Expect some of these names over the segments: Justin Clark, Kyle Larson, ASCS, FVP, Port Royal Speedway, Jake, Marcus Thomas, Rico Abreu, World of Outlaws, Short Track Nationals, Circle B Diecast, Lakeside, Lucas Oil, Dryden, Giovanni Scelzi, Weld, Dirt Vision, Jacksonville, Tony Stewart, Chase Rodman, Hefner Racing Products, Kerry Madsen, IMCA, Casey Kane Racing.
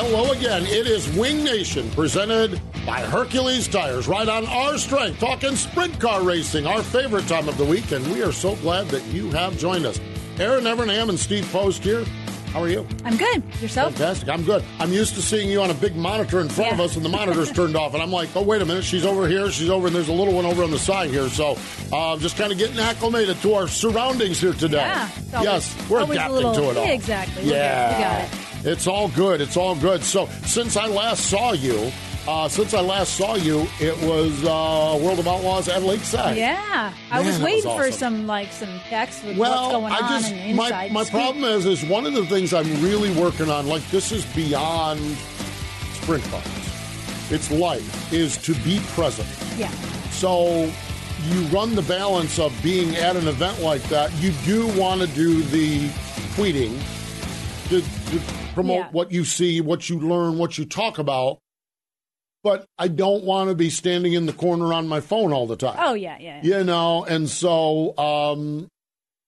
Hello again. It is Wing Nation presented by Hercules Tires. Right on our strength, talking sprint car racing, our favorite time of the week, and we are so glad that you have joined us. Aaron Evernham and Steve Post here. How are you? I'm good. Yourself? Fantastic. I'm good. I'm used to seeing you on a big monitor in front of us, and the monitor's turned off, and I'm like, oh, wait a minute, she's over here, and there's a little one over on the side here, so just kind of getting acclimated to our surroundings here today. Yeah. Always, yes, we're adapting to it all. Exactly. Yeah. We got it. It's all good. It's all good. So since I last saw you, it was World of Outlaws at Lakeside. Yeah, I was waiting for some text with what's going on. My problem is one of the things I'm really working on. Like, this is beyond sprint cars. It's life is to be present. Yeah. So you run the balance of being at an event like that. You do want to do the tweeting. To promote what you see, what you learn, what you talk about. But I don't want to be standing in the corner on my phone all the time. Oh, yeah. You know, and so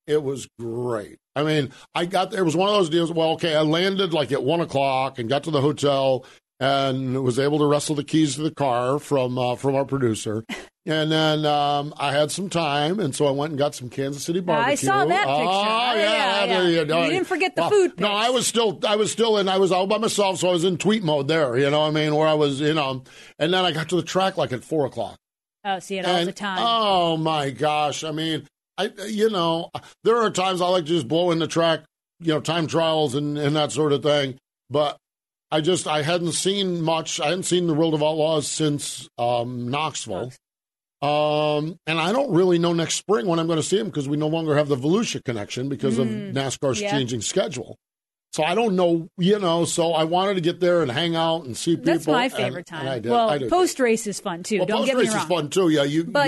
it was great. I mean, it was one of those deals, I landed like at 1 o'clock and got to the hotel and was able to wrestle the keys to the car from our producer. And then I had some time, and so I went and got some Kansas City barbecue. I saw that picture. You didn't forget the food picks. No, I was all by myself, so I was in tweet mode there, you know what I mean, where I was, you know. And then I got to the track like at 4 o'clock. Oh, see it all the time. Oh, my gosh. I mean, there are times I like to just blow in the track, you know, time trials and that sort of thing. But I hadn't seen much. I hadn't seen the World of Outlaws since Knoxville. And I don't really know next spring when I'm going to see him because we no longer have the Volusia connection because of NASCAR's changing schedule. So I don't know, so I wanted to get there and hang out and see people. That's my favorite time. And post-race is fun, too. Don't get me wrong. Post-race is fun, too,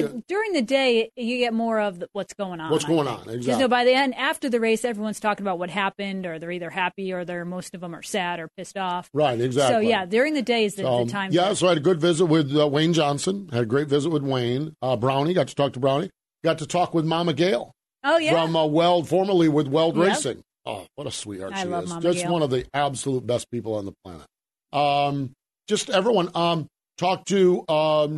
yeah. During the day, you get more of what's going on. What's going on, exactly. Because by the end, after the race, everyone's talking about what happened, or they're either happy or most of them are sad or pissed off. Right, exactly. So, yeah, during the day is the time. Yeah, so I had a good visit with Wayne Johnson. Had a great visit with Wayne. Brownie, got to talk to Brownie. Got to talk with Mama Gail. Oh, yeah. From Weld, formerly with Weld Racing. Oh, what a sweetheart she is. Just one of the absolute best people on the planet. Just everyone. Talked to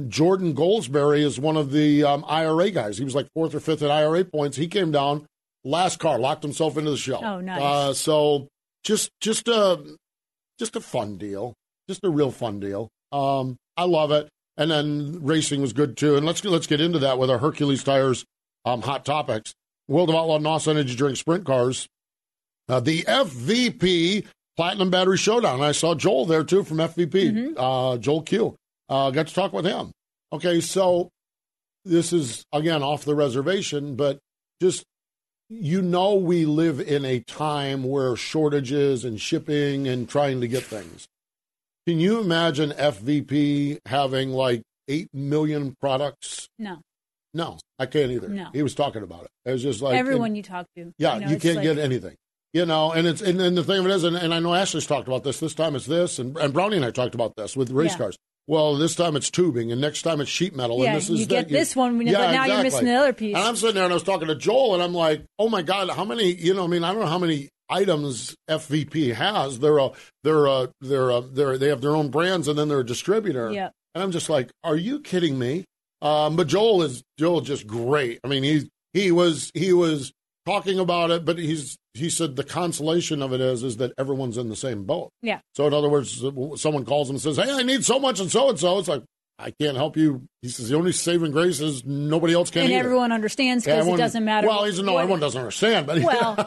Jordan Goldsberry is one of the IRA guys. He was like 4th or 5th at IRA points. He came down, last car, locked himself into the show. Oh, nice. So just a fun deal. Just a real fun deal. I love it. And then racing was good, too. And let's get into that with our Hercules Tires hot topics. World of Outlaw NOS Energy Drink Sprint Cars. The FVP Platinum Battery Showdown. I saw Joel there, too, from FVP, Joel Q. Got to talk with him. Okay, so this is, again, off the reservation, but just, we live in a time where shortages and shipping and trying to get things. Can you imagine FVP having, 8 million products? No. No, I can't either. No. He was talking about it. It was just like... Everyone you talk to. Yeah, you can't get anything. You know, and it's and the thing of it is, and I know Ashley's talked about this time it's this, and Brownie and I talked about this with race cars. Well, this time it's tubing, and next time it's sheet metal. Yeah, and this is you get this one, but now you're missing the other piece. And I'm sitting there, and I was talking to Joel, and I'm like, oh, my God, how many, I don't know how many items FVP has. They have their own brands, and then they're a distributor. Yep. And I'm just like, are you kidding me? But Joel's just great. I mean, he was talking about it, but he said the consolation of it is that everyone's in the same boat. Yeah. So in other words, someone calls him and says, "Hey, I need so much and so." It's like, I can't help you. He says the only saving grace is nobody else can. And either. Everyone understands because it doesn't matter. Well, everyone doesn't understand. But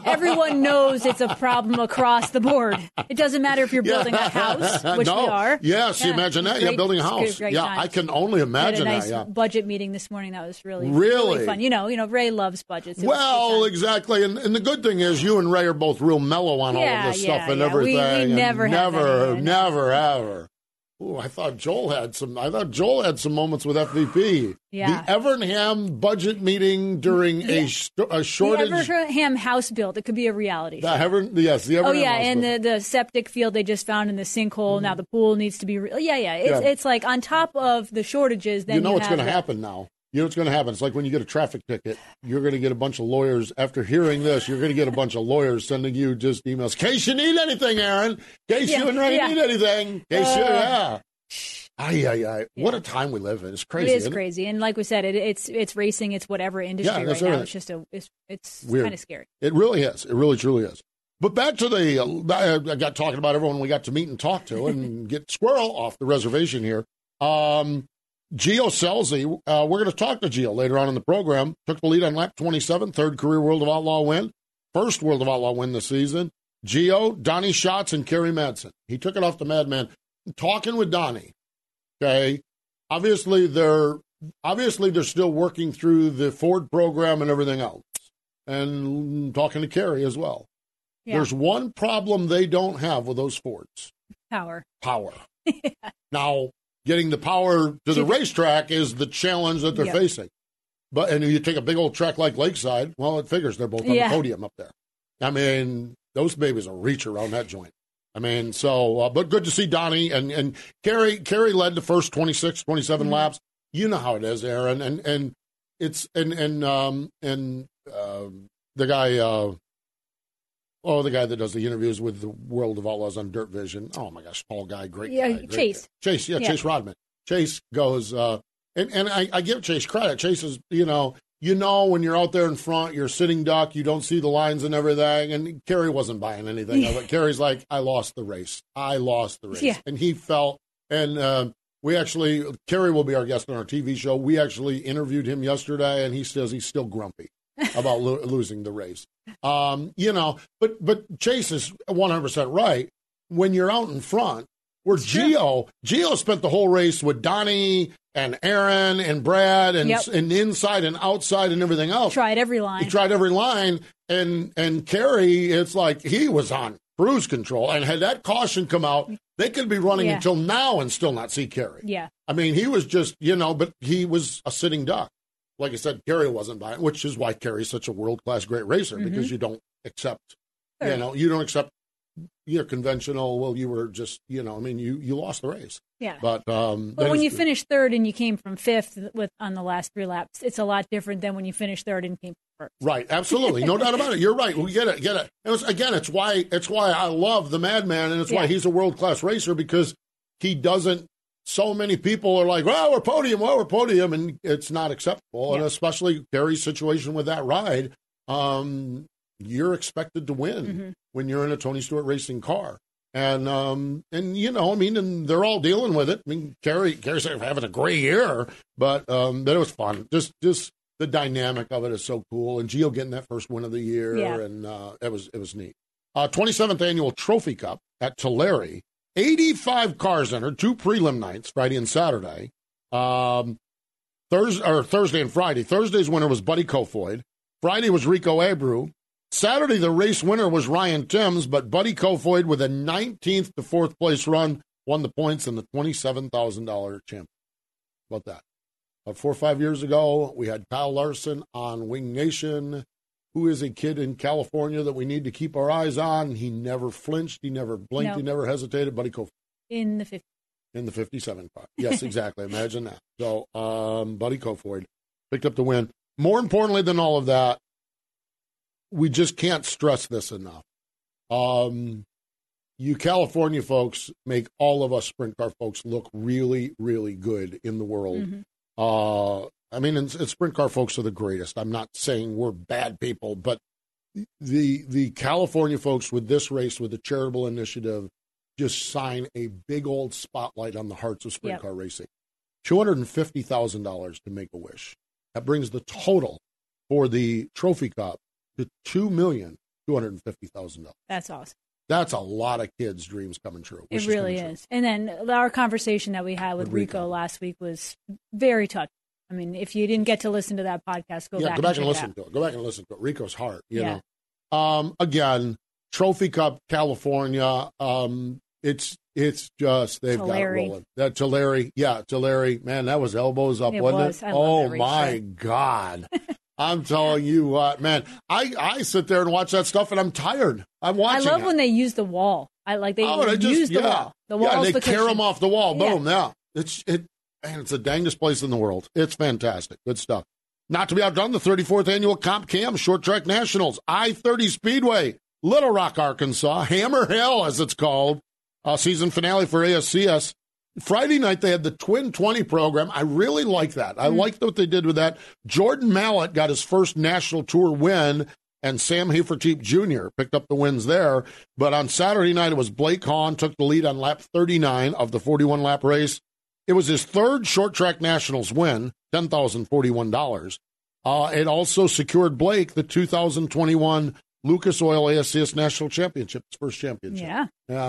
everyone knows it's a problem across the board. It doesn't matter if you're building a house, which we are. Yes, you imagine that. Great, building a house. Yeah, times. I can only imagine that. Nice budget meeting this morning. That was really fun. You know, Ray loves budgets. Well, exactly. And the good thing is, you and Ray are both real mellow on all of this stuff and everything. We never, ever. Ooh, I thought Joel had some moments with FVP. Yeah. The Evernham budget meeting during a shortage. The Evernham house build. It could be a reality show. The Evernham house and build. The septic field they just found in the sinkhole. Mm-hmm. Now the pool needs to be. It's like on top of the shortages. Then you know what's going to happen now. You know what's going to happen. It's like when you get a traffic ticket, you're going to get a bunch of lawyers. After hearing this, you're going to get a bunch of lawyers sending you just emails. In case you need anything, Aaron. In case you and Ray need anything. In case What a time we live in. It's crazy. It is crazy. And like we said, it's racing. It's whatever industry right now. It's just it's kind of scary. It really is. It really, truly is. But back to the I got talking about everyone we got to meet and talk to and get Squirrel off the reservation here. Gio Scelzi, we're going to talk to Gio later on in the program, took the lead on lap 27, third career World of Outlaw win, first World of Outlaw win this season. Gio, Donnie Schatz, and Kerry Madsen. He took it off the Madman. Talking with Donnie, okay, obviously they're still working through the Ford program and everything else, and talking to Kerry as well. Yeah. There's one problem they don't have with those Fords. Power. Yeah. Now, getting the power to the racetrack is the challenge that they're facing. And you take a big old track like Lakeside, well, it figures they're both on the podium up there. I mean, those babies will reach around that joint. I mean, so, but good to see Donnie and Kerry. Kerry led the first 26, 27 laps. You know how it is, Aaron. And it's, the guy, the guy that does the interviews with the World of Outlaws on Dirt Vision. Oh, my gosh, tall guy, great guy. Yeah, Chase. Chase Rodman. Chase goes, and I give Chase credit. Chase is, you know when you're out there in front, you're sitting duck, you don't see the lines and everything, and Kerry wasn't buying anything of it. Kerry's like, I lost the race. Yeah. And he felt, and Kerry will be our guest on our TV show. We actually interviewed him yesterday, and he says he's still grumpy about losing the race. But Chase is 100% right. When you're out in front, Gio spent the whole race with Donnie and Aaron and Brad and inside and outside and everything else. He tried every line. And Kerry, it's like he was on cruise control. And had that caution come out, they could be running until now and still not see Kerry. Yeah. I mean, he was just, but he was a sitting duck. Like I said, Kerry wasn't buying, which is why Kerry's such a world-class great racer, because you don't accept, your conventional, you were just, you lost the race. Yeah. But when you finish third and you came from fifth on the last three laps, it's a lot different than when you finish third and came from first. Right. Absolutely. No doubt about it. You're right. We get it. It's why I love the Madman, and it's why he's a world-class racer, because he doesn't. So many people are like, we're podium, and it's not acceptable. Yeah. And especially Kerry's situation with that ride, you're expected to win when you're in a Tony Stewart Racing car. And they're all dealing with it. I mean, Kerry's having a great year, but it was fun. Just the dynamic of it is so cool. And Gio getting that first win of the year, and it was neat. 27th Annual Trophy Cup at Tulare. 85 cars entered, two prelim nights, Friday and Saturday. Thursday and Friday. Thursday's winner was Buddy Kofoid. Friday was Rico Abreu. Saturday, the race winner was Ryan Timms, but Buddy Kofoid, with a 19th to 4th place run, won the points and the $27,000 champion. About that. About 4 or 5 years ago, we had Kyle Larson on Wing Nation, who is a kid in California that we need to keep our eyes on. He never flinched. He never blinked. No. He never hesitated. Buddy Kofoid. In the 50. In the 57 car. Yes, exactly. Imagine that. So Buddy Kofoid picked up the win. More importantly than all of that, we just can't stress this enough. You California folks make all of us sprint car folks look really, really good in the world. Mm-hmm. I mean, and sprint car folks are the greatest. I'm not saying we're bad people, but the California folks with this race, with the charitable initiative, just shine a big old spotlight on the hearts of sprint car racing. $250,000 to Make-A-Wish. That brings the total for the Trophy Cup to $2,250,000. That's awesome. That's a lot of kids' dreams coming true. It really is. And then our conversation that we had with Rico last week was very touching. I mean, if you didn't get to listen to that podcast, go back and listen to it. Go back and listen to it. Rico's heart, you know. Again, Trophy Cup, California. It's just they've got it rolling. That Tulare, man, that was elbows up, wasn't it? Oh my God. I'm telling you what, man. I sit there and watch that stuff, and I'm tired. I'm watching. I love when they use the wall. They use the wall. The wall. They tear them off the wall. Boom. Now it's the dangest place in the world. It's fantastic. Good stuff. Not to be outdone, the 34th annual Comp Cam Short Track Nationals, I-30 Speedway, Little Rock, Arkansas, Hammer Hill as it's called. Season finale for ASCS. Friday night, they had the Twin 20 program. I really like that. I liked what they did with that. Jordan Mallett got his first national tour win, and Sam Haferteep Jr. picked up the wins there. But on Saturday night, it was Blake Hahn took the lead on lap 39 of the 41-lap race. It was his third Short Track Nationals win, $10,041. It also secured Blake the 2021 Lucas Oil ASCS National Championship, his first championship.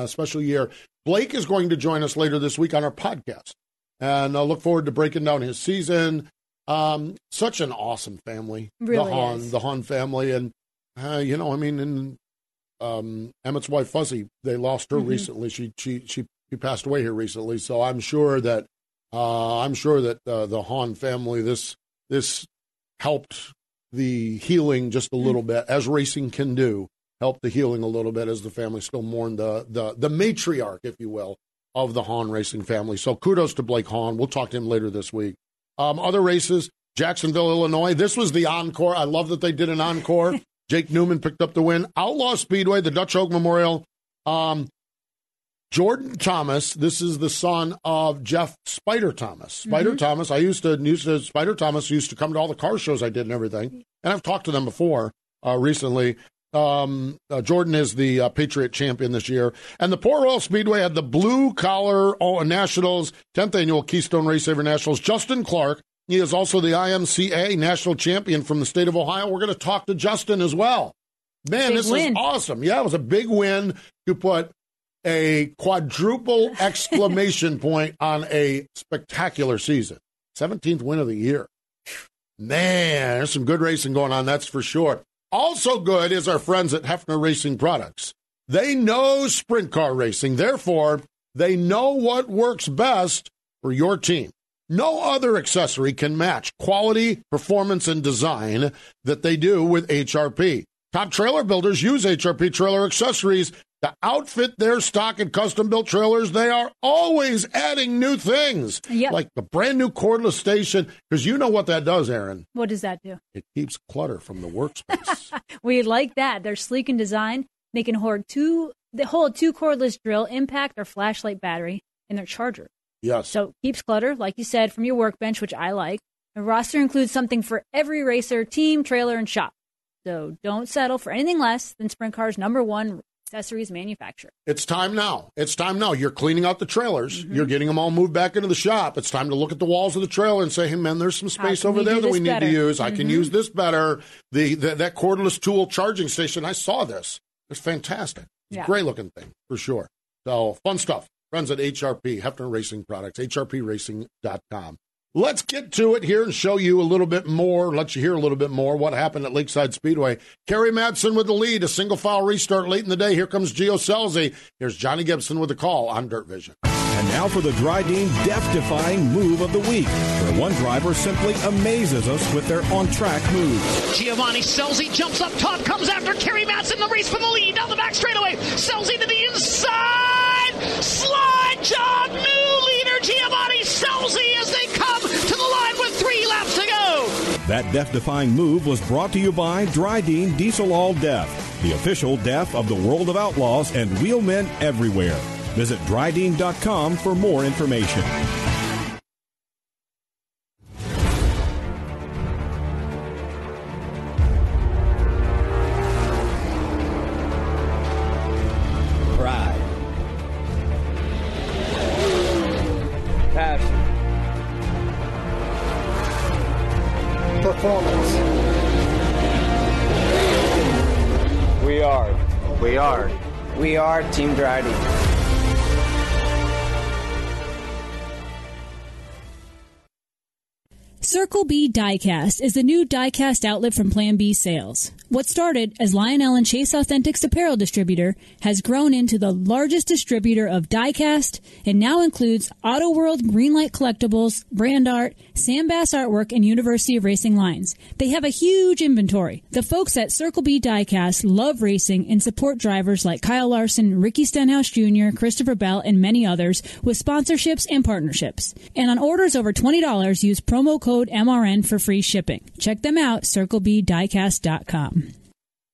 Special year. Blake is going to join us later this week on our podcast, and I look forward to breaking down his season. Such an awesome family, really the Hahn family, and Emmett's wife Fuzzy. They lost her recently. She passed away here recently, so I'm sure that the Hahn family this helped the healing just a little bit, as racing can do, helped the healing a little bit as the family still mourned the matriarch, if you will, of the Hahn racing family. So kudos to Blake Hahn. We'll talk to him later this week. Other races, Jacksonville, Illinois. This was the encore. I love that they did an encore. Jake Newman picked up the win. Outlaw Speedway, the Dutch Oak Memorial. Jordan Thomas, this is the son of Jeff Spider-Thomas. Spider-Thomas, Spider-Thomas used to come to all the car shows I did and everything, and I've talked to them before recently. Jordan is the Patriot champion this year. And the Port Royal Speedway had the Blue Collar Nationals, 10th Annual Keystone Race Saver Nationals. Justin Clark, he is also the IMCA national champion from the state of Ohio. We're going to talk to Justin as well. Man, this is awesome. Yeah, it was a big win to put a quadruple exclamation point on a spectacular season. 17th win of the year. Man, there's some good racing going on, that's for sure. Also good is our friends at Hefner Racing Products. They know sprint car racing. Therefore, they know what works best for your team. No other accessory can match quality, performance, and design that they do with HRP. Top trailer builders use HRP trailer accessories to outfit their stock and custom-built trailers. They are always adding new things, like the brand-new cordless station, because you know what that does, Aaron. What does that do? It keeps clutter from the workspace. We like that. They're sleek in design. They can hold two cordless drill, impact, or flashlight battery in their charger. Yes. So keeps clutter, like you said, from your workbench, which I like. The roster includes something for every racer, team, trailer, and shop. So don't settle for anything less than Sprint Car's number one accessories manufacturer. It's time now. You're cleaning out the trailers. You're getting them all moved back into the shop. It's time to look at the walls of the trailer and say, hey, man, there's some space over there that we need to use. I can use this better. That cordless tool charging station, I saw this. It's fantastic. It's a great-looking thing, for sure. So, fun stuff. Friends at HRP, Hefner Racing Products, hrpracing.com. Let's get to it here and show you a little bit more, let you hear a little bit more what happened at Lakeside Speedway. Kerry Madsen with the lead, a single file restart late in the day. Here comes Gio Scelzi. Here's Johnny Gibson with the call on Dirt Vision. And now for the Dryden death-defying move of the week, where one driver simply amazes us with their on-track moves. Giovanni Scelzi jumps up top, comes after Kerry Madsen, the race for the lead down the back straightaway. Scelzi to the inside, slide job, new leader Giovanni Scelzi as they come to the line with 3 laps to go. That death-defying move was brought to you by Dryden Diesel All Death. the official DAF of the World of Outlaws and wheelmen everywhere. Visit Dryden.com for more information. Team Dryden. Circle B Diecast is the new diecast outlet from Plan B Sales. What started as Lionel and Chase Authentics Apparel Distributor has grown into the largest distributor of diecast and now includes Auto World Greenlight Collectibles, Brand Art, Sam Bass Artwork, and University of Racing Lines. They have a huge inventory. The folks at Circle B Diecast love racing and support drivers like Kyle Larson, Ricky Stenhouse Jr., Christopher Bell, and many others with sponsorships and partnerships. And on orders over $20, use promo code MRN for free shipping. Check them out, CircleBDiecast.com.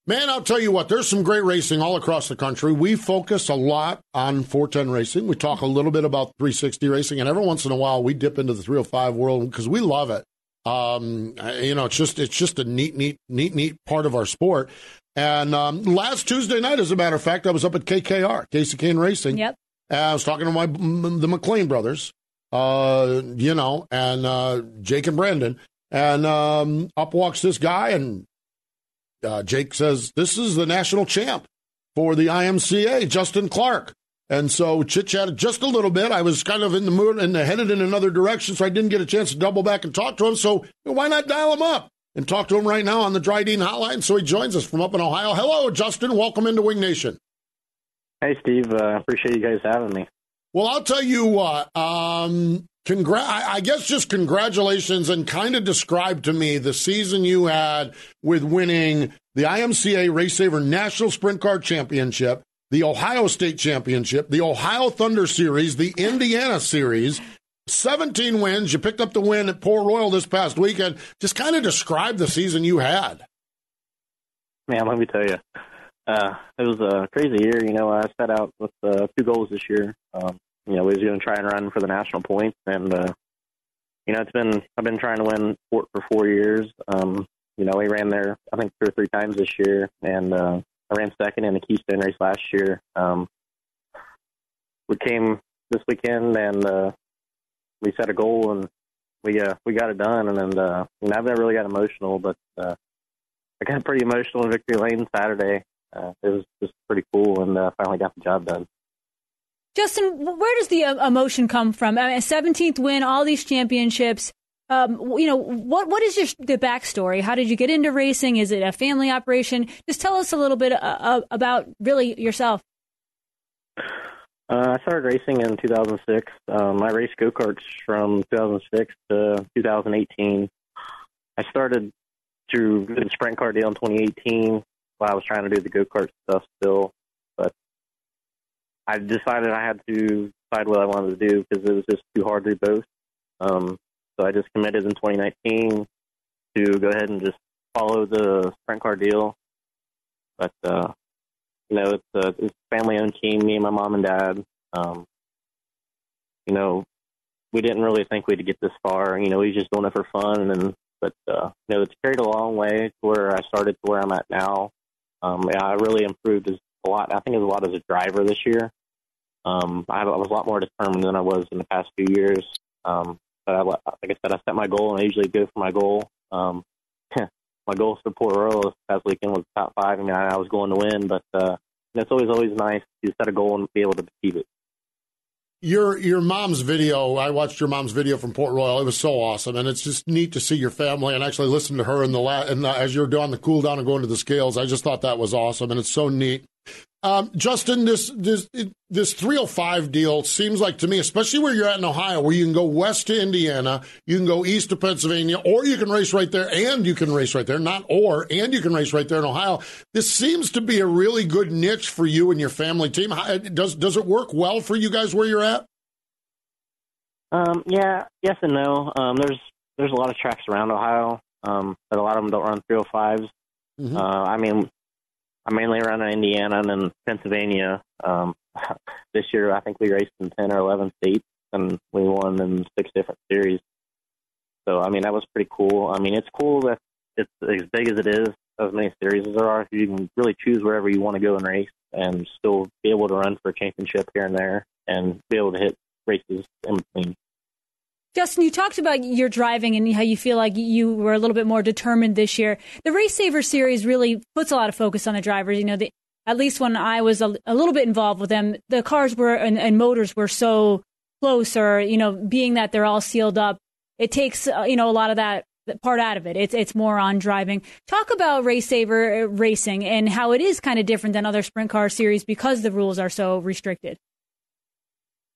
Man, I'll tell you what, there's some great racing all across the country. We focus a lot on 410 racing. We talk a little bit about 360 racing, and every once in a while we dip into the 305 world because we love it. You know, it's just a neat part of our sport. And last Tuesday night, as a matter of fact, I was up at KKR, Casey Kane Racing. Yep. I was talking to the McLean brothers, and Jake and Brandon. And up walks this guy, and Jake says, this is the national champ for the IMCA, Justin Clark. And so chit-chatted just a little bit. I was kind of in the mood and headed in another direction, so I didn't get a chance to double back and talk to him. So why not dial him up and talk to him right now on the Dryden hotline? So he joins us from up in Ohio. Hello, Justin. Welcome into Wing Nation. Hey, Steve. Appreciate you guys having me. Well, I'll tell you what. I guess just congratulations, and kind of describe to me the season you had with winning the IMCA Race Saver National Sprint Car Championship, the Ohio State Championship, the Ohio Thunder Series, the Indiana Series, 17 wins. You picked up the win at Port Royal this past weekend. Just kind of describe the season you had. Man, let me tell you, it was a crazy year. You know, I set out with 2 goals this year. You know, we was going to try and run for the national points, and I've been trying to win Fort for 4 years. We ran there, I think, 2 or 3 times this year, and I ran second in the Keystone race last year. We came this weekend, and we set a goal, and we got it done. And then I've never really got emotional, but I got pretty emotional in Victory Lane Saturday. It was just pretty cool, and finally got the job done. Justin, where does the emotion come from? I mean, a 17th win, all these championships. What is the backstory? How did you get into racing? Is it a family operation? Just tell us a little bit about really yourself. I started racing in 2006. I raced go-karts from 2006 to 2018. I started through the sprint car deal in 2018 while I was trying to do the go-kart stuff still. I decided I had to decide what I wanted to do because it was just too hard to do both. So I just committed in 2019 to go ahead and just follow the sprint car deal. But, it's a family-owned team, me and my mom and dad. We didn't really think we'd get this far. We were just doing it for fun. But it's carried a long way to where I started to where I'm at now. I really improved a lot. I think it was a lot as a driver this year. I was a lot more determined than I was in the past few years. But I set my goal, and I usually go for my goal. My goal for Port Royal this past weekend was top 5. I mean, I was going to win, but it's always nice to set a goal and be able to achieve it. Your mom's video, I watched your mom's video from Port Royal. It was so awesome, and it's just neat to see your family and actually listen to her as you're doing the cool down and going to the scales. I just thought that was awesome, and it's so neat. Justin, this 305 deal seems like to me, especially where you're at in Ohio, where you can go west to Indiana, you can go east to Pennsylvania, or you can race right there, and you can race right there, and you can race right there in Ohio. This seems to be a really good niche for you and your family team. How, does it work well for you guys where you're at? Yeah, yes and no. There's a lot of tracks around Ohio, but a lot of them don't run 305s. Mm-hmm. I mean, I mainly run in Indiana and in Pennsylvania. This year, I think we raced in 10 or 11 states, and we won in 6 different series. So, I mean, that was pretty cool. I mean, it's cool that it's as big as it is, as many series as there are. You can really choose wherever you want to go and race and still be able to run for a championship here and there and be able to hit races in between. Justin, you talked about your driving and how you feel like you were a little bit more determined this year. The Race Saver Series really puts a lot of focus on the drivers. You know, at least when I was a little bit involved with them, the cars were and motors were so close, or, you know, being that they're all sealed up, it takes, you know, a lot of that part out of it. It's more on driving. Talk about Race Saver Racing and how it is kind of different than other sprint car series because the rules are so restricted.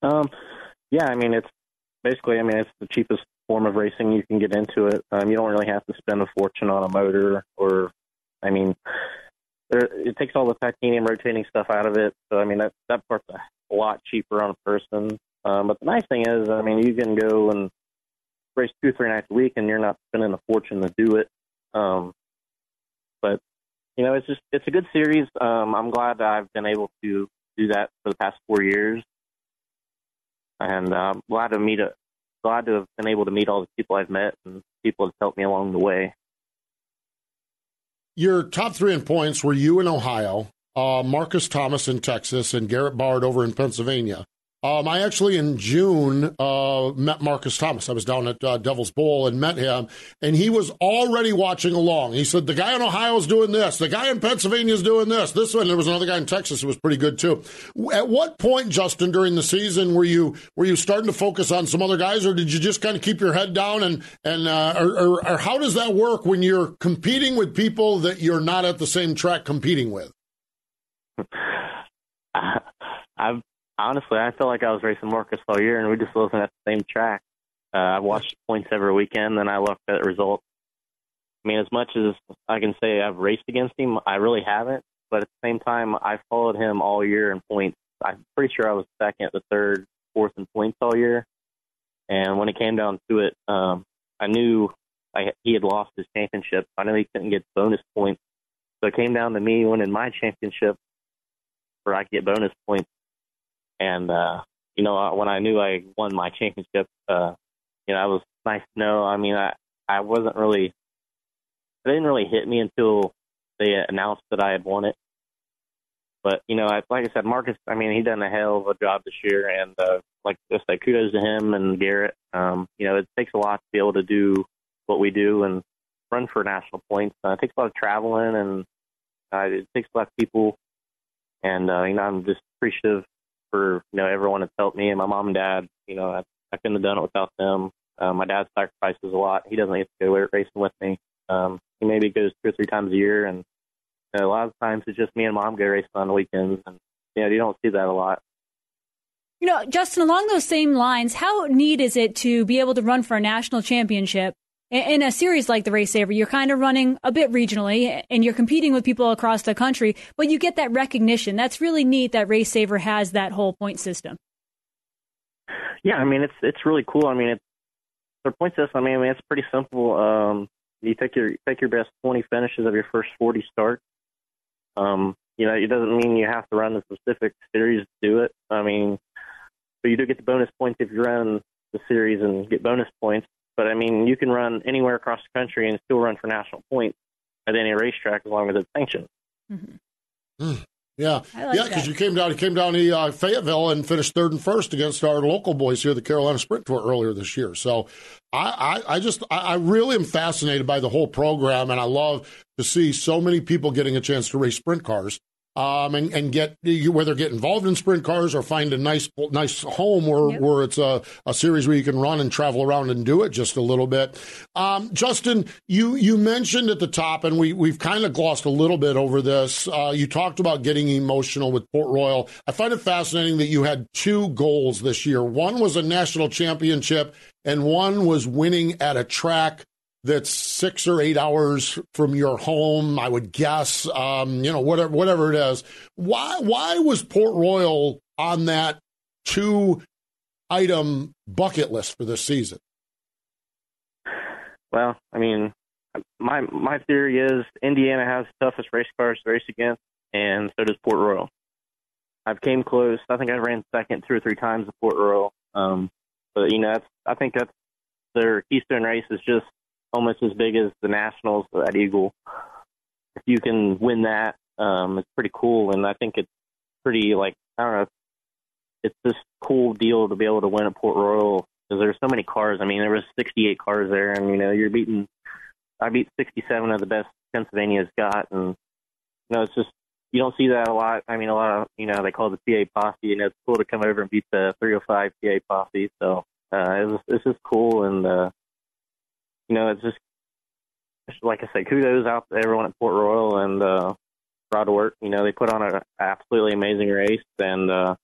Yeah, I mean, it's basically, I mean, it's the cheapest form of racing you can get into it. You don't really have to spend a fortune on a motor, or, I mean, it takes all the titanium rotating stuff out of it. So, I mean, that part's a lot cheaper on a person. But the nice thing is, I mean, you can go and race 2-3 nights a week, and you're not spending a fortune to do it. But, you know, it's a good series. I'm glad that I've been able to do that for the past 4 years. And I'm glad to have been able to meet all the people I've met and people that helped me along the way. Your top 3 in points were you in Ohio, Marcus Thomas in Texas, and Garrett Bard over in Pennsylvania. I actually, in June, met Marcus Thomas. I was down at Devil's Bowl and met him, and he was already watching along. He said, the guy in Ohio's doing this. The guy in Pennsylvania's doing this. This one, there was another guy in Texas who was pretty good, too. At what point, Justin, during the season, were you starting to focus on some other guys, or did you just kind of keep your head down? Or how does that work when you're competing with people that you're not at the same track competing with? Honestly, I felt like I was racing Marcus all year, and we just wasn't at the same track. I watched points every weekend, and I looked at results. I mean, as much as I can say I've raced against him, I really haven't. But at the same time, I followed him all year in points. I'm pretty sure I was second, the third, fourth in points all year. And when it came down to it, I knew he had lost his championship. I knew he couldn't get bonus points. So it came down to me winning my championship where I could get bonus points. And, you know, when I knew I won my championship, you know, I was nice to know. I mean, I wasn't really – it didn't really hit me until they announced that I had won it. But, you know, like I said, Marcus, I mean, he done a hell of a job this year. And, like I said, kudos to him and Garrett. You know, it takes a lot to be able to do what we do and run for national points. It takes a lot of traveling, and it takes a lot of people. And, you know, I'm just appreciative for, you know, everyone that's helped me and my mom and dad. You know, I couldn't have done it without them. My dad sacrifices a lot. He doesn't get to go racing with me. He maybe goes 2 or 3 times a year, and, you know, a lot of times it's just me and mom go racing on the weekends, and, you know, you don't see that a lot. You know, Justin, along those same lines, how neat is it to be able to run for a national championship in a series like the Race Saver? You're kind of running a bit regionally, and you're competing with people across the country, but you get that recognition. That's really neat that Race Saver has that whole point system. Yeah, I mean, it's really cool. I mean, their point system, I mean, it's pretty simple. You take your best 20 finishes of your first 40 starts. You know, it doesn't mean you have to run a specific series to do it. I mean, but you do get the bonus points if you run the series and get bonus points. But, I mean, you can run anywhere across the country and still run for national points at any racetrack as long as it's sanctioned. Mm-hmm. Yeah, like because you came down to Fayetteville and finished 3rd and 1st against our local boys here, the Carolina Sprint Tour, earlier this year. So I really am fascinated by the whole program, and I love to see so many people getting a chance to race sprint cars. And whether get involved in sprint cars or find a nice home where it's a series where you can run and travel around and do it just a little bit. Justin, you mentioned at the top, and we've kind of glossed a little bit over this. You talked about getting emotional with Port Royal. I find it fascinating that you had 2 goals this year. One was a national championship, and one was winning at a track that's 6 or 8 hours from your home, I would guess, you know, whatever it is. Why was Port Royal on that 2-item bucket list for this season? Well, I mean, my theory is Indiana has the toughest race cars to race against. and so does Port Royal. I've came close. I think I ran second two or three times at Port Royal. But, you know, I think that's their Keystone race is just almost as big as the Nationals at Eagle. If you can win that, it's pretty cool. And I think it's pretty, like, I don't know, it's this cool deal to be able to win at Port Royal because there's so many cars. I mean, there was 68 cars there, and, you know, I beat 67 of the best Pennsylvania's got. And, you know, it's just, you don't see that a lot. I mean, a lot of, you know, they call it the PA posse, and it's cool to come over and beat the 305 PA posse. So it's just cool. And, you know, it's just, like I said, kudos out to everyone at Port Royal and proud to work. You know, they put on an absolutely amazing race. And I'm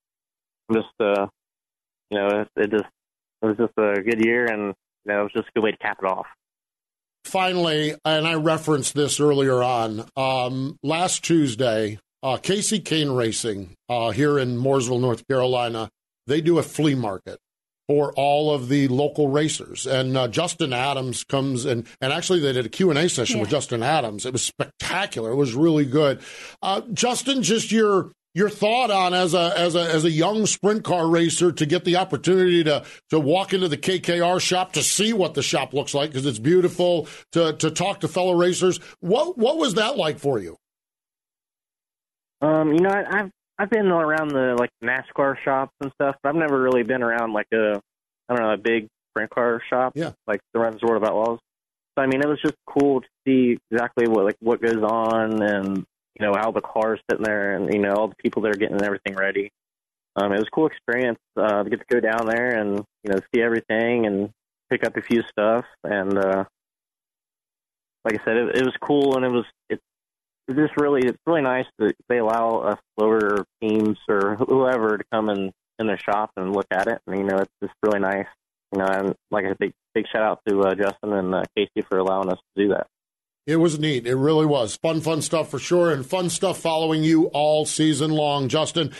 just, you know, it was just a good year. And, you know, it was just a good way to cap it off. Finally, and I referenced this earlier on, last Tuesday, Casey Kane Racing here in Mooresville, North Carolina, they do a flea market for all of the local racers. And Justin Adams comes in, and actually they did a Q&A session with Justin Adams. It was spectacular. It was really good. Justin, just your thought on as a young sprint car racer to get the opportunity to walk into the KKR shop, to see what the shop looks like because it's beautiful, to talk to fellow racers. What was that like for you? You know, I've been around the like NASCAR shops and stuff, but I've never really been around like a big sprint car shop like the runs World of Outlaws. So I mean, it was just cool to see exactly what goes on and, you know, how the cars sitting there and, you know, all the people that are getting everything ready. It was a cool experience to get to go down there and, you know, see everything and pick up a few stuff. And like I said, it was cool. And it's really nice that they allow us lower teams or whoever to come in their shop and look at it. And, you know, it's just really nice. You know, and like a big shout out to Justin and Casey for allowing us to do that. It was neat. It really was. Fun stuff for sure, and fun stuff following you all season long. Justin,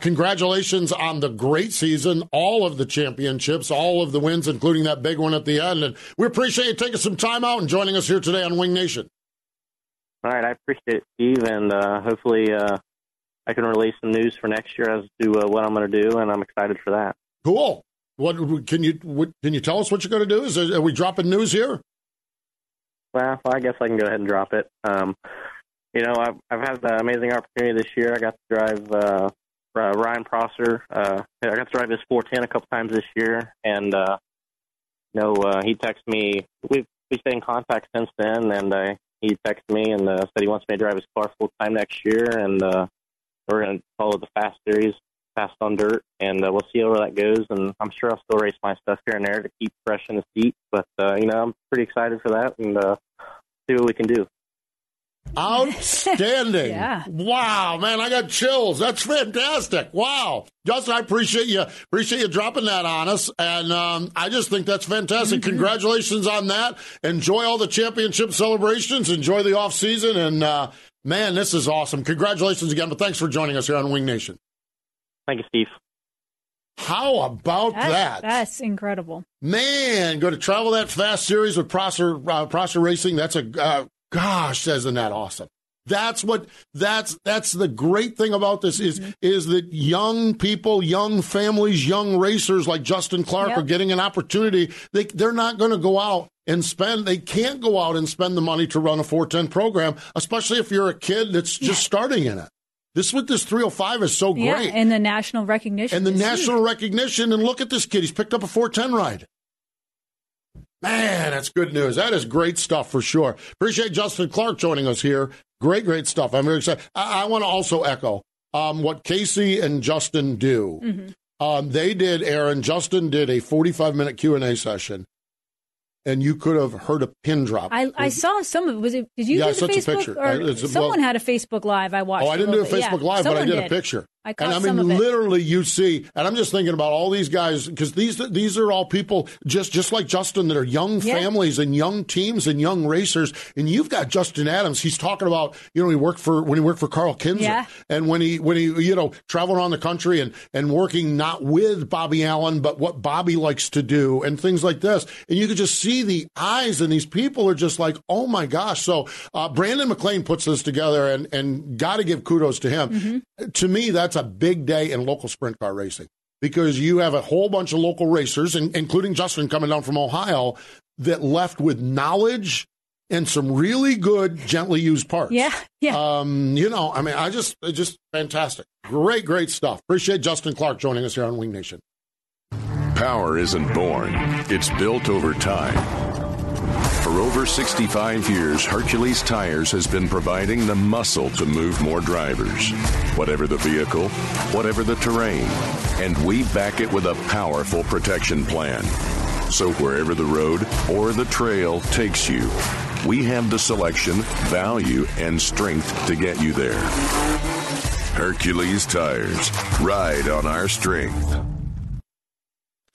congratulations on the great season, all of the championships, all of the wins, including that big one at the end. And we appreciate you taking some time out and joining us here today on Wing Nation. All right. I appreciate it, Steve, and hopefully I can release some news for next year as to what I'm going to do, and I'm excited for that. Cool. Can you tell us what you're going to do? Are we dropping news here? Well, I guess I can go ahead and drop it. You know, I've had the amazing opportunity this year. I got to drive Ryan Prosser. I got to drive his 410 a couple times this year, and you know, he texted me. We stayed in contact since then, and he texted me and said he wants me to drive his car full time next year, and we're going to follow the Fast Series, Fast on Dirt, and we'll see where that goes. And I'm sure I'll still race my stuff here and there to keep fresh in the seat. But, you know, I'm pretty excited for that and see what we can do. Outstanding. Yeah. Wow, man, I got chills. That's fantastic. Wow. Justin, I appreciate you dropping that on us, and I just think that's fantastic. Mm-hmm. Congratulations on that. Enjoy all the championship celebrations. Enjoy the off season, and, man, this is awesome. Congratulations again, but thanks for joining us here on Wing Nation. Thank you, Steve. How about that? That's incredible. Man, go to travel that Fast Series with Prosser Racing. That's a gosh, isn't that awesome? That's the great thing about this is that young people, young families, young racers like Justin Clark are getting an opportunity. They're not going to go out and spend. They can't go out and spend the money to run a 410 program, especially if you're a kid that's just starting in it. This what this 305 is so great. Yeah, and the national recognition. And the national recognition. And look at this kid. He's picked up a 410 ride. Man, that's good news. That is great stuff for sure. Appreciate Justin Clark joining us here. Great stuff. I'm very excited. I want to also echo what Casey and Justin do. Mm-hmm. Justin did a 45-minute Q&A session. And you could have heard a pin drop. I saw some of it. Did you do the Facebook? Someone had a Facebook Live. I watched it. Oh, I didn't do a Facebook Live, but I did a picture. Literally, you see, and I'm just thinking about all these guys, because these are all people just like Justin that are young families and young teams and young racers. And you've got Justin Adams. He's talking about, you know, when he worked for Carl Kinzer, and when he you know, traveled around the country and working not with Bobby Allen, but what Bobby likes to do and things like this. And you could just see the eyes, and these people are just like, oh my gosh. So Brandon McLean puts this together, and got to give kudos to him. Mm-hmm. To me, that's a big day in local sprint car racing, because you have a whole bunch of local racers, including Justin coming down from Ohio, that left with knowledge and some really good gently used parts. You know, I mean, it's just fantastic. Great stuff. Appreciate Justin Clark joining us here on Wing Nation. Power isn't born, it's built over time. For over 65 years, Hercules Tires has been providing the muscle to move more drivers. Whatever the vehicle, whatever the terrain, and we back it with a powerful protection plan. So wherever the road or the trail takes you, we have the selection, value, and strength to get you there. Hercules Tires. Ride on our strength.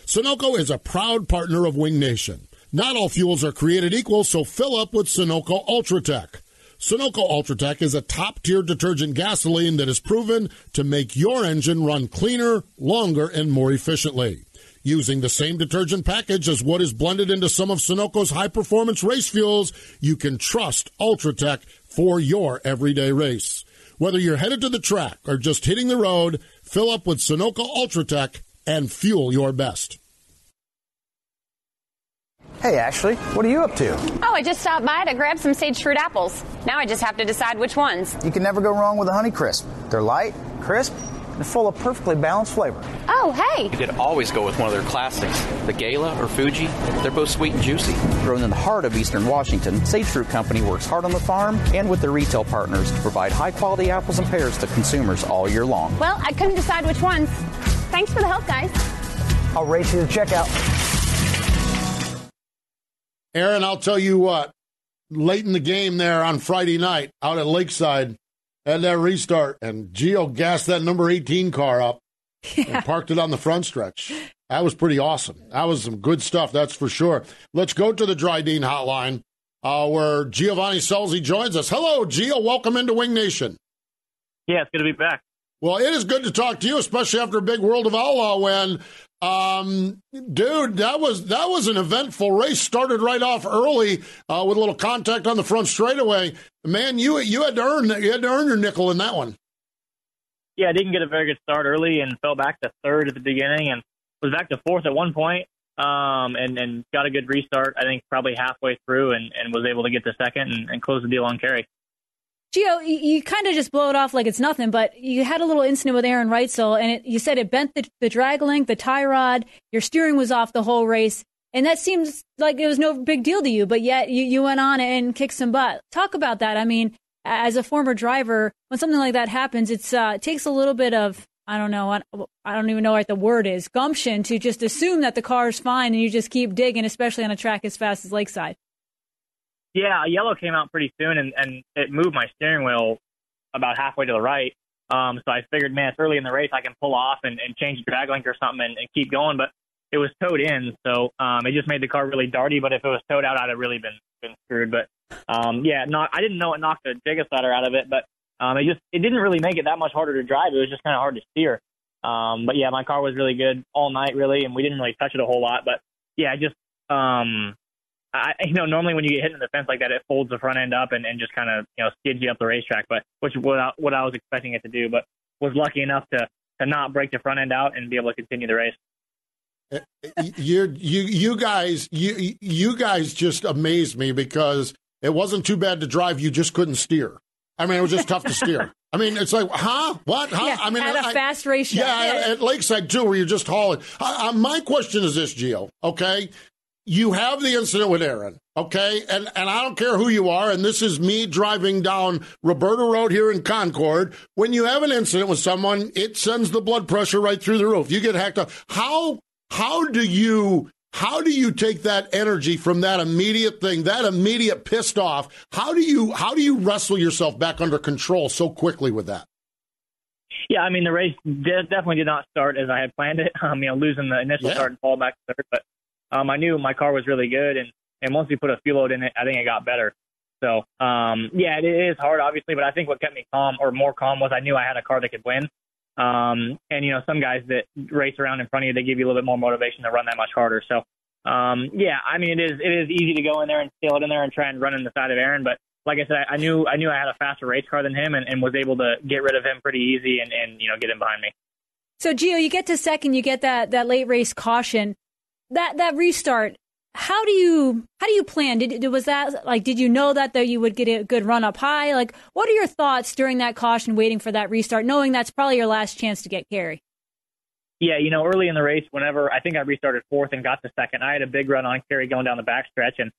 Sunoco is a proud partner of Wing Nation. Not all fuels are created equal, so fill up with Sunoco UltraTech. Sunoco UltraTech is a top-tier detergent gasoline that is proven to make your engine run cleaner, longer, and more efficiently. Using the same detergent package as what is blended into some of Sunoco's high-performance race fuels, you can trust UltraTech for your everyday race. Whether you're headed to the track or just hitting the road, fill up with Sunoco UltraTech and fuel your best. Hey, Ashley, what are you up to? Oh, I just stopped by to grab some sage fruit apples. Now I just have to decide which ones. You can never go wrong with a Honeycrisp. They're light, crisp, and full of perfectly balanced flavor. Oh, hey. You could always go with one of their classics, the Gala or Fuji. They're both sweet and juicy. Grown in the heart of Eastern Washington, Sage Fruit Company works hard on the farm and with their retail partners to provide high-quality apples and pears to consumers all year long. Well, I couldn't decide which ones. Thanks for the help, guys. I'll race you to checkout. Aaron, I'll tell you what, late in the game there on Friday night out at Lakeside, had that restart, and Gio gassed that number 18 car up and parked it on the front stretch. That was pretty awesome. That was some good stuff, that's for sure. Let's go to the Dryden hotline where Giovanni Scelzi joins us. Hello, Gio. Welcome into Wing Nation. Yeah, it's good to be back. Well, it is good to talk to you, especially after a big World of Outlaw win. Dude, that was an eventful race. Started right off early with a little contact on the front straightaway. Man, you had to earn your nickel in that one. Yeah, I didn't get a very good start early and fell back to third at the beginning and was back to fourth at one point. And got a good restart. I think probably halfway through and was able to get to second and close the deal on Kerry. Gio, you kind of just blow it off like it's nothing, but you had a little incident with Aaron Reitzel, and you said it bent the drag link, the tie rod, your steering was off the whole race, and that seems like it was no big deal to you, but yet you went on and kicked some butt. Talk about that. I mean, as a former driver, when something like that happens, it takes a little bit of, I don't even know what the word is, gumption to just assume that the car is fine and you just keep digging, especially on a track as fast as Lakeside. Yeah, a yellow came out pretty soon, and it moved my steering wheel about halfway to the right. So I figured, man, it's early in the race. I can pull off and change the drag link or something and keep going. But it was towed in, so it just made the car really darty. But if it was towed out, I'd have really been screwed. But, I didn't know it knocked the Giga Slider out of it, but it didn't really make it that much harder to drive. It was just kind of hard to steer. But, yeah, my car was really good all night, really, and we didn't really touch it a whole lot. But, yeah, normally when you get hit in the fence like that, it folds the front end up and just kind of, skids you up the racetrack, but which was what I was expecting it to do, but was lucky enough to not break the front end out and be able to continue the race. You guys just amazed me because it wasn't too bad to drive. You just couldn't steer. I mean, it was just tough to steer. I mean, it's like, huh? What? Huh? Yeah, I mean, at a fast race. Yeah, at Lakeside, too, where you're just hauling. My question is this, Gio, okay? You have the incident with Aaron, okay? And I don't care who you are, and this is me driving down Roberta Road here in Concord. When you have an incident with someone, it sends the blood pressure right through the roof. You get hacked up. How do you take that energy from that immediate thing, that immediate pissed off? How do you wrestle yourself back under control so quickly with that? Yeah, I mean, the race definitely did not start as I had planned it. Losing the initial start and fall back to third, but I knew my car was really good, and once we put a fuel load in it, I think it got better. So, it is hard, obviously, but I think what kept me calm or more calm was I knew I had a car that could win. Some guys that race around in front of you, they give you a little bit more motivation to run that much harder. So, it is easy to go in there and steal it in there and try and run in the side of Aaron. But like I said, I knew I had a faster race car than him and was able to get rid of him pretty easy and get him behind me. So, Gio, you get to second, you get that late race caution, that restart. How do you plan? Did you know that though you would get a good run up high? Like, what are your thoughts during that caution, waiting for that restart, knowing that's probably your last chance to get Kerry? Yeah, early in the race, whenever I think I restarted fourth and got to second, I had a big run on Kerry going down the backstretch, and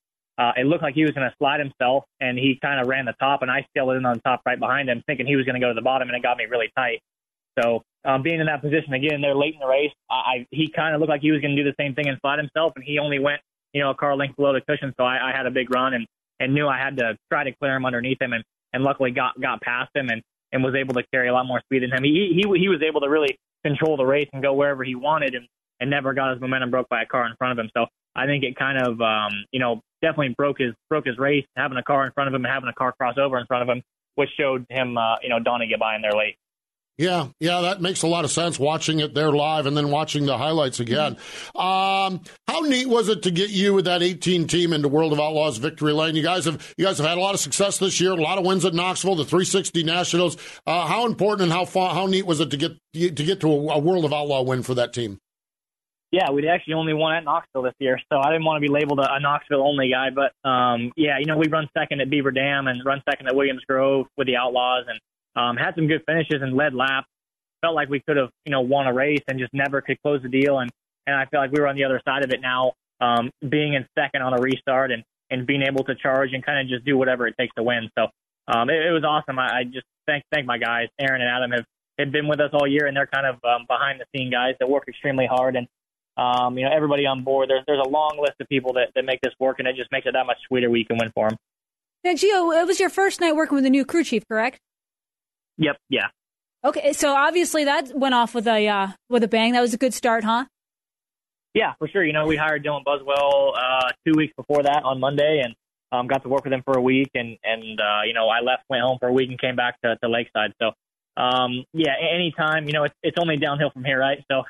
it looked like he was going to slide himself, and he kind of ran the top, and I sailed in on top right behind him, thinking he was going to go to the bottom, and it got me really tight. So being in that position again, there late in the race, he kind of looked like he was going to do the same thing and slide himself, and he only went a car length below the cushion. So I had a big run and knew I had to try to clear him underneath him and luckily got past him and was able to carry a lot more speed than him. He was able to really control the race and go wherever he wanted and never got his momentum broke by a car in front of him. So I think it kind of, definitely broke his race, having a car in front of him and having a car cross over in front of him, which showed him, Donnie get by in there late. Yeah, that makes a lot of sense, watching it there live and then watching the highlights again. Mm-hmm. How neat was it to get you with that 18 team into World of Outlaws victory lane? You guys have had a lot of success this year, a lot of wins at Knoxville, the 360 Nationals. How important and how neat was it to get to a World of Outlaw win for that team? Yeah, we'd actually only won at Knoxville this year, so I didn't want to be labeled a Knoxville-only guy. But, we run second at Beaver Dam and run second at Williams Grove with the Outlaws and had some good finishes and led laps. Felt like we could have, won a race and just never could close the deal. And I feel like we were on the other side of it now, being in second on a restart and being able to charge and kind of just do whatever it takes to win. So it was awesome. I just thank my guys. Aaron and Adam have been with us all year, and they're kind of behind-the-scene guys that work extremely hard. And, everybody on board, there's a long list of people that make this work, and it just makes it that much sweeter we can win for them. Now, Gio, it was your first night working with the new crew chief, correct? Yep. Yeah. Okay. So obviously that went off with a bang. That was a good start, huh? Yeah, for sure. We hired Dylan Buswell 2 weeks before that on Monday, and got to work with him for a week. And I left, went home for a week, and came back to Lakeside. So anytime it's only downhill from here, right? So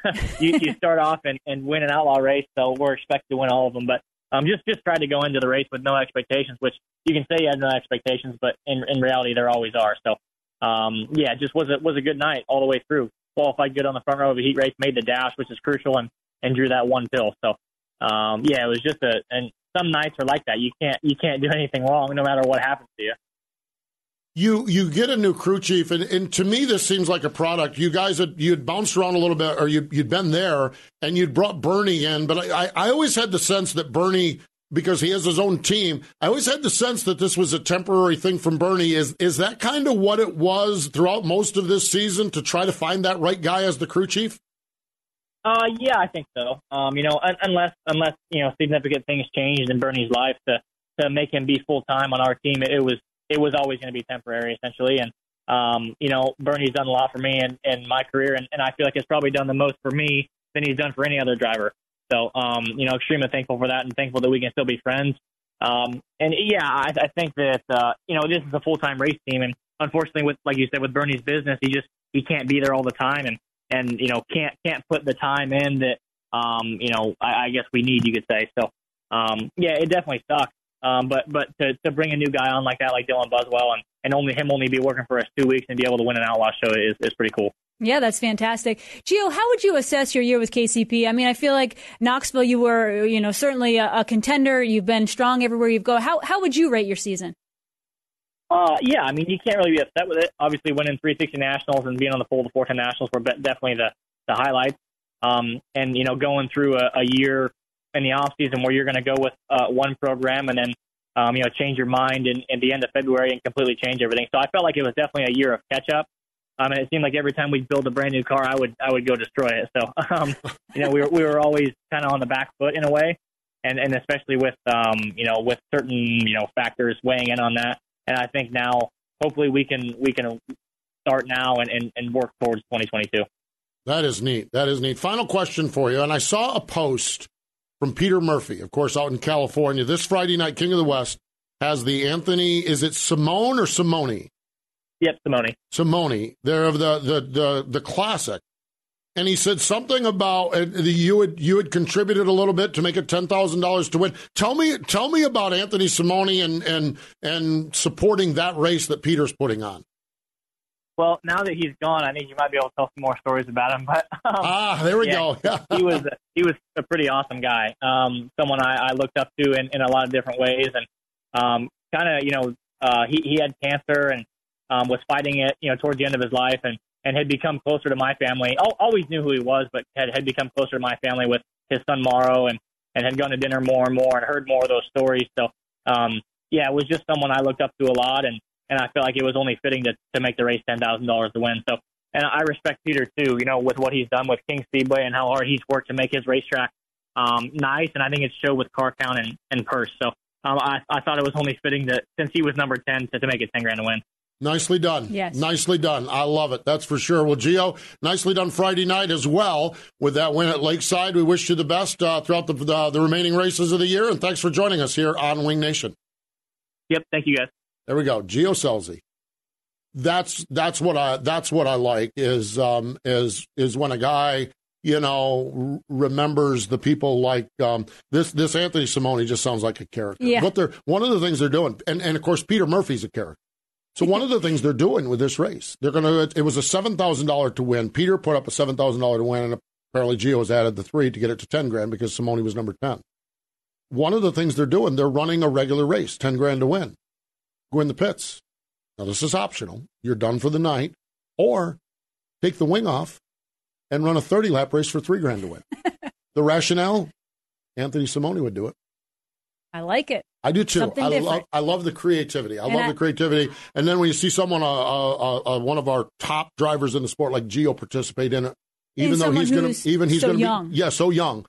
you start off and win an outlaw race. So we're expected to win all of them, but just tried to go into the race with no expectations, which you can say you had no expectations, but in reality there always are. So. It just was a good night all the way through. Qualified good on the front row of a heat race, made the dash, which is crucial, and drew that one pill. So, it was just and some nights are like that. You can't do anything wrong no matter what happens to you. You get a new crew chief, and to me this seems like a product. You guys you'd bounced around a little bit, or you'd been there, and you'd brought Bernie in. But I always had the sense that Bernie, because he has his own team, I always had the sense that this was a temporary thing from Bernie. Is that kind of what it was throughout most of this season, to try to find that right guy as the crew chief? Yeah, I think so. Unless significant things changed in Bernie's life to make him be full time on our team, it was always going to be temporary, essentially. And Bernie's done a lot for me in my career, and I feel like it's probably done the most for me than he's done for any other driver. So, extremely thankful for that, and thankful that we can still be friends. I think that, this is a full-time race team. And unfortunately, like you said, with Bernie's business, he can't be there all the time and can't put the time in that, I guess we need, you could say. So, it definitely sucks. But to bring a new guy on like that, like Dylan Buswell, and only be working for us 2 weeks and be able to win an outlaw show is pretty cool. Yeah, that's fantastic. Gio, how would you assess your year with KCP? I mean, I feel like Knoxville, you were, certainly a contender. You've been strong everywhere you go. How would you rate your season? You can't really be upset with it. Obviously, winning 360 Nationals and being on the pole of the 410 Nationals were definitely the highlights. Going through a year in the off season where you're going to go with one program and then change your mind in the end of February and completely change everything. So I felt like it was definitely a year of catch up. And it seemed like every time we'd build a brand new car, I would go destroy it. So, we were always kind of on the back foot in a way, and especially with with certain factors weighing in on that. And I think now hopefully we can start now and work towards 2022. That is neat. That is neat. Final question for you. And I saw a post from Peter Murphy, of course, out in California. This Friday night, King of the West has the Anthony, is it Simone or Simone? Yep, Simone. Simone. They're of the classic. And he said something about you had contributed a little bit to make it $10,000 to win. Tell me about Anthony Simone and supporting that race that Peter's putting on. Well, now that he's gone, I think you might be able to tell some more stories about him. But there we go. he was a pretty awesome guy. Someone I looked up to in a lot of different ways, and he had cancer and was fighting it, towards the end of his life, and had become closer to my family. Always knew who he was, but had become closer to my family with his son Morrow, and had gone to dinner more and more and heard more of those stories. So, it was just someone I looked up to a lot, and I felt like it was only fitting to make the race $10,000 to win. So, and I respect Peter too, with what he's done with King Speedway and how hard he's worked to make his racetrack nice, and I think it showed with car count and purse. So, I thought it was only fitting that since he was number 10 to make it $10,000 to win. Nicely done. Yes. Nicely done. I love it. That's for sure. Well, Gio, nicely done Friday night as well with that win at Lakeside. We wish you the best throughout the remaining races of the year, and thanks for joining us here on Wing Nation. Yep. Thank you, guys. There we go. Gio Scelzi. That's what I like is when a guy remembers the people like this Anthony Simone just sounds like a character. Yeah. But one of the things they're doing, and of course Peter Murphy's a character. So one of the things they're doing with this race, it was a $7,000 to win. Peter put up a $7,000 to win, and apparently Gio has added the $3,000 to get it to $10,000 because Simone was number 10. One of the things they're doing, they're running a regular race, $10,000 to win. Go in the pits. Now this is optional. You're done for the night, or take the wing off and run a 30-lap race for $3,000 to win. The rationale, Anthony Simone would do it. I like it. I do too. I love the creativity. And then when you see someone, one of our top drivers in the sport like Gio, participate in it, even though he's so young.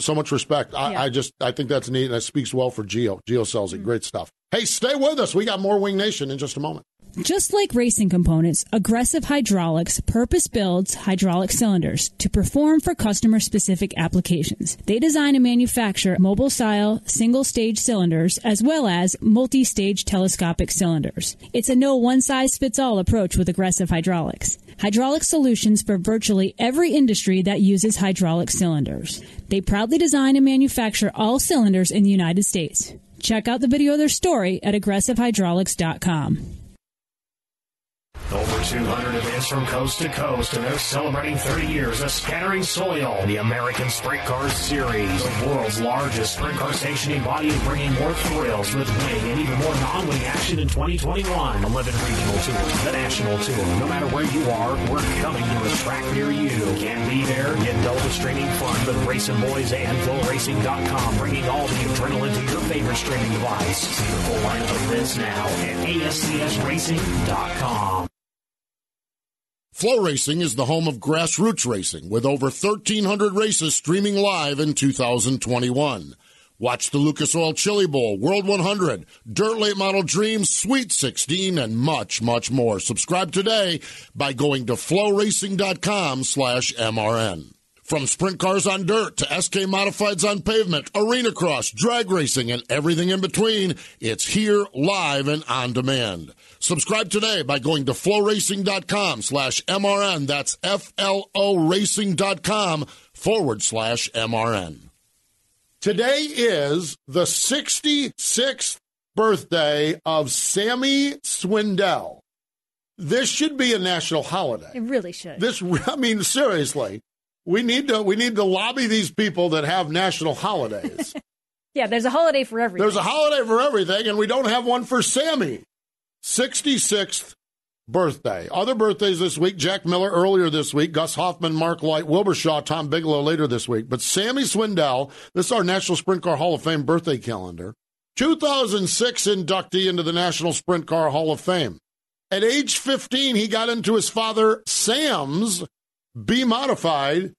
So much respect. I think that's neat, and that speaks well for Gio. Gio Scelzi, Great stuff. Hey, stay with us. We got more Wing Nation in just a moment. Just like racing components, Aggressive Hydraulics purpose-builds hydraulic cylinders to perform for customer-specific applications. They design and manufacture mobile-style, single-stage cylinders, as well as multi-stage telescopic cylinders. It's a no one-size-fits-all approach with Aggressive Hydraulics. Hydraulic solutions for virtually every industry that uses hydraulic cylinders. They proudly design and manufacture all cylinders in the United States. Check out the video of their story at aggressivehydraulics.com. Over 200 events from coast to coast, and they're celebrating 30 years of Scattering Soil, the American Sprint Car Series, the world's largest sprint car sanctioning body, bringing more thrills with wing and even more non-wing action in 2021. 11 regional tours, the national tour. No matter where you are, we're coming to a track near you. Can't be there? Get Delta streaming fun with Racing Boys and FullRacing.com, bringing all the adrenaline to your favorite streaming device. See the full lineup of events now at ASCSRacing.com. Flow Racing is the home of grassroots racing, with over 1,300 races streaming live in 2021. Watch the Lucas Oil Chili Bowl, World 100, Dirt Late Model Dreams, Sweet 16, and much, much more. Subscribe today by going to flowracing.com/MRN. From sprint cars on dirt to SK modifieds on pavement, arena cross, drag racing, and everything in between, it's here live and on demand. Subscribe today by going to flowracing.com/MRN. That's FLORacing.com/MRN. Today is the 66th birthday of Sammy Swindell. This should be a national holiday. It really should. Seriously, we need to lobby these people that have national holidays. Yeah, there's a holiday for everything. There's a holiday for everything, and we don't have one for Sammy. 66th birthday. Other birthdays this week, Jack Miller earlier this week, Gus Hoffman, Mark Light, Wilbur Shaw, Tom Bigelow later this week. But Sammy Swindell, this is our National Sprint Car Hall of Fame birthday calendar, 2006 inductee into the National Sprint Car Hall of Fame. At age 15, he got into his father Sam's B Modified,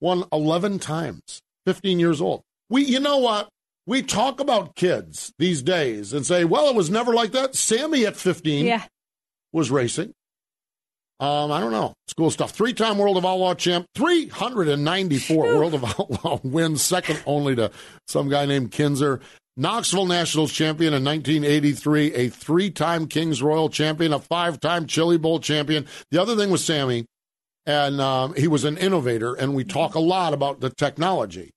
won 11 times, 15 years old. You know what? We talk about kids these days and say, well, it was never like that. Sammy at 15 was racing. I don't know. It's cool stuff. Three-time World of Outlaw champ, 394 World of Outlaw wins, second only to some guy named Kinzer. Knoxville Nationals champion in 1983, a three-time Kings Royal champion, a five-time Chili Bowl champion. The other thing was Sammy, and he was an innovator, and we talk a lot about the technology.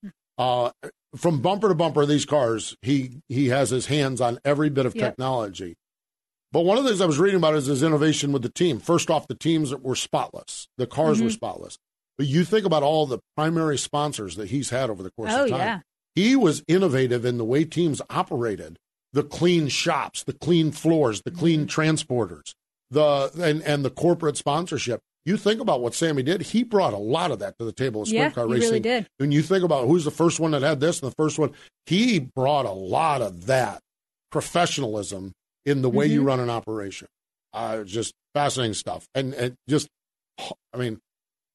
From bumper to bumper, these cars, he has his hands on every bit of technology. But one of the things I was reading about is his innovation with the team. First off, the teams that were spotless. The cars were spotless. But you think about all the primary sponsors that he's had over the course of time. He was innovative in the way teams operated, the clean shops, the clean floors, the clean transporters, and the corporate sponsorship. You think about what Sammy did. He brought a lot of that to the table of sprint car racing. He really did. When you think about who's the first one that had this and the first one, he brought a lot of that professionalism in the way you run an operation. Just fascinating stuff. And just, I mean,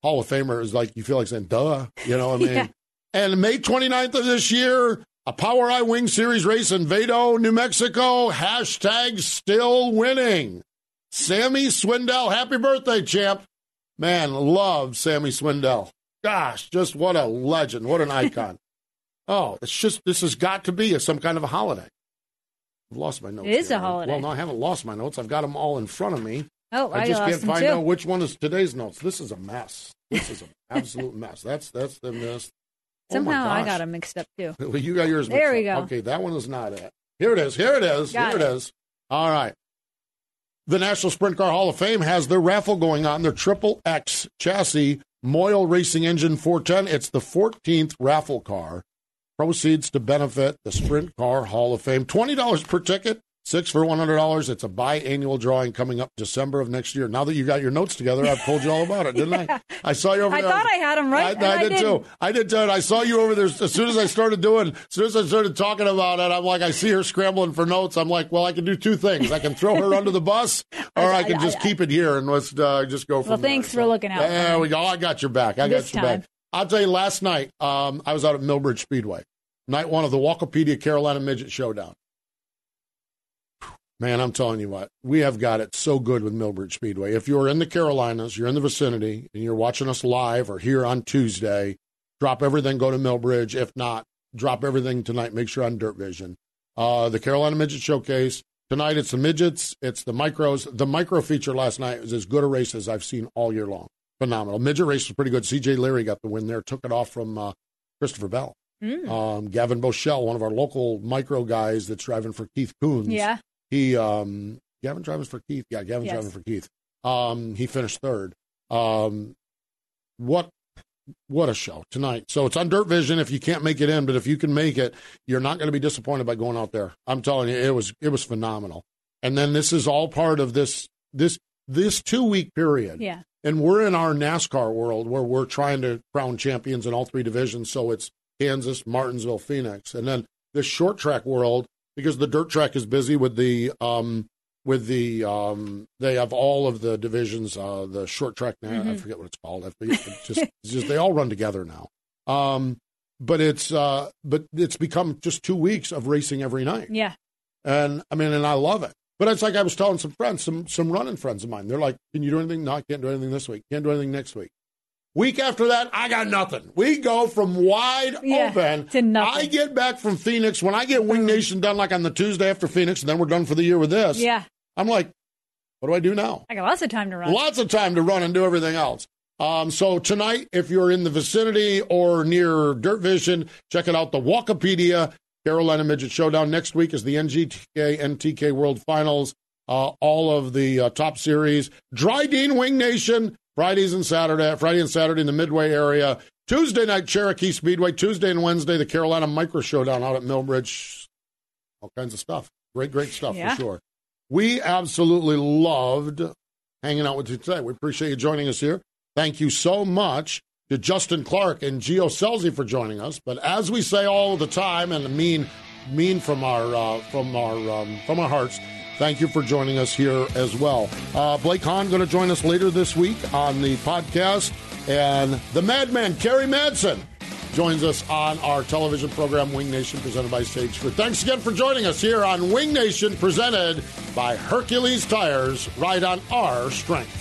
Hall of Famer is like, you feel like saying, duh, you know what I mean? And May 29th of this year, a Power Eye Wing Series race in Vado, New Mexico, hashtag still winning. Sammy Swindell, happy birthday, champ. Man, love Sammy Swindell. Gosh, just what a legend. What an icon. Oh, it's just, this has got to be some kind of a holiday. I've lost my notes. It is a holiday. Well, no, I haven't lost my notes. I've got them all in front of me. Oh, I just can't find out which one is today's notes. This is a mess. This is an absolute mess. That's the mess. Somehow I got them mixed up, too. Well, you got yours mixed up. There we go. Okay, that one is not it. Here it is. Here it is. Here it is. All right. The National Sprint Car Hall of Fame has their raffle going on, their Triple X chassis, Moyle Racing Engine 410. It's the 14th raffle car. Proceeds to benefit the Sprint Car Hall of Fame. $20 per ticket, 6 for $100. It's a biannual drawing coming up December of next year. Now that you got your notes together, I've told you all about it, didn't I? I saw you over there. I thought I had them right. I did too. I did too. And I saw you over there. As soon as I started talking about it, I'm like, I see her scrambling for notes. I'm like, well, I can do two things. I can throw her under the bus, or I can just keep it here and let's just go from there. Well, thanks for looking out. There we go. I got your back. I got your back this time. I'll tell you, last night, I was out at Millbridge Speedway, night one of the Walkopedia Carolina Midget Showdown. Man, I'm telling you what, we have got it so good with Millbridge Speedway. If you're in the Carolinas, you're in the vicinity, and you're watching us live or here on Tuesday, drop everything, go to Millbridge. If not, drop everything tonight. Make sure on Dirt Vision. The Carolina Midget Showcase. Tonight, it's the midgets. It's the micros. The micro feature last night was as good a race as I've seen all year long. Phenomenal. Midget race was pretty good. C.J. Leary got the win there, took it off from Christopher Bell. Gavin Boschel, one of our local micro guys that's driving for Keith Coons. Yeah. Gavin's driving for Keith. Yeah, Gavin's driving for Keith. He finished third. What a show tonight. So it's on Dirt Vision if you can't make it in, but if you can make it, you're not going to be disappointed by going out there. I'm telling you, it was phenomenal. And then this is all part of this 2-week period. Yeah. And we're in our NASCAR world where we're trying to crown champions in all three divisions. So it's Kansas, Martinsville, Phoenix. And then the short track world, because the dirt track is busy with the, they have all of the divisions, the short track, I forget what it's called. It's just they all run together now. But it's become just 2 weeks of racing every night. Yeah. And I love it. But it's like I was telling some friends, some running friends of mine. They're like, can you do anything? No, I can't do anything this week. Can't do anything next week. Week after that, I got nothing. We go from wide open to nothing. I get back from Phoenix. When I get Wing Nation done, like on the Tuesday after Phoenix, and then we're done for the year with this. Yeah. I'm like, what do I do now? I got lots of time to run. Lots of time to run and do everything else. So tonight, if you're in the vicinity or near Dirt Vision, check it out, the Walkopedia Carolina Midget Showdown. Next week is the NGTK, NTK World Finals, all of the top series. Dryden Wing Nation, Friday and Saturday in the Midway area. Tuesday night, Cherokee Speedway. Tuesday and Wednesday, the Carolina Micro Showdown out at Millbridge. All kinds of stuff. Great stuff for sure. We absolutely loved hanging out with you today. We appreciate you joining us here. Thank you so much to Justin Clark and Gio Scelzi for joining us. But as we say all the time, and mean from our hearts, thank you for joining us here as well. Blake Hahn going to join us later this week on the podcast, and the Madman Kerry Madsen joins us on our television program Wing Nation, presented by Stage Food. Thanks again for joining us here on Wing Nation, presented by Hercules Tires. Ride on our strength.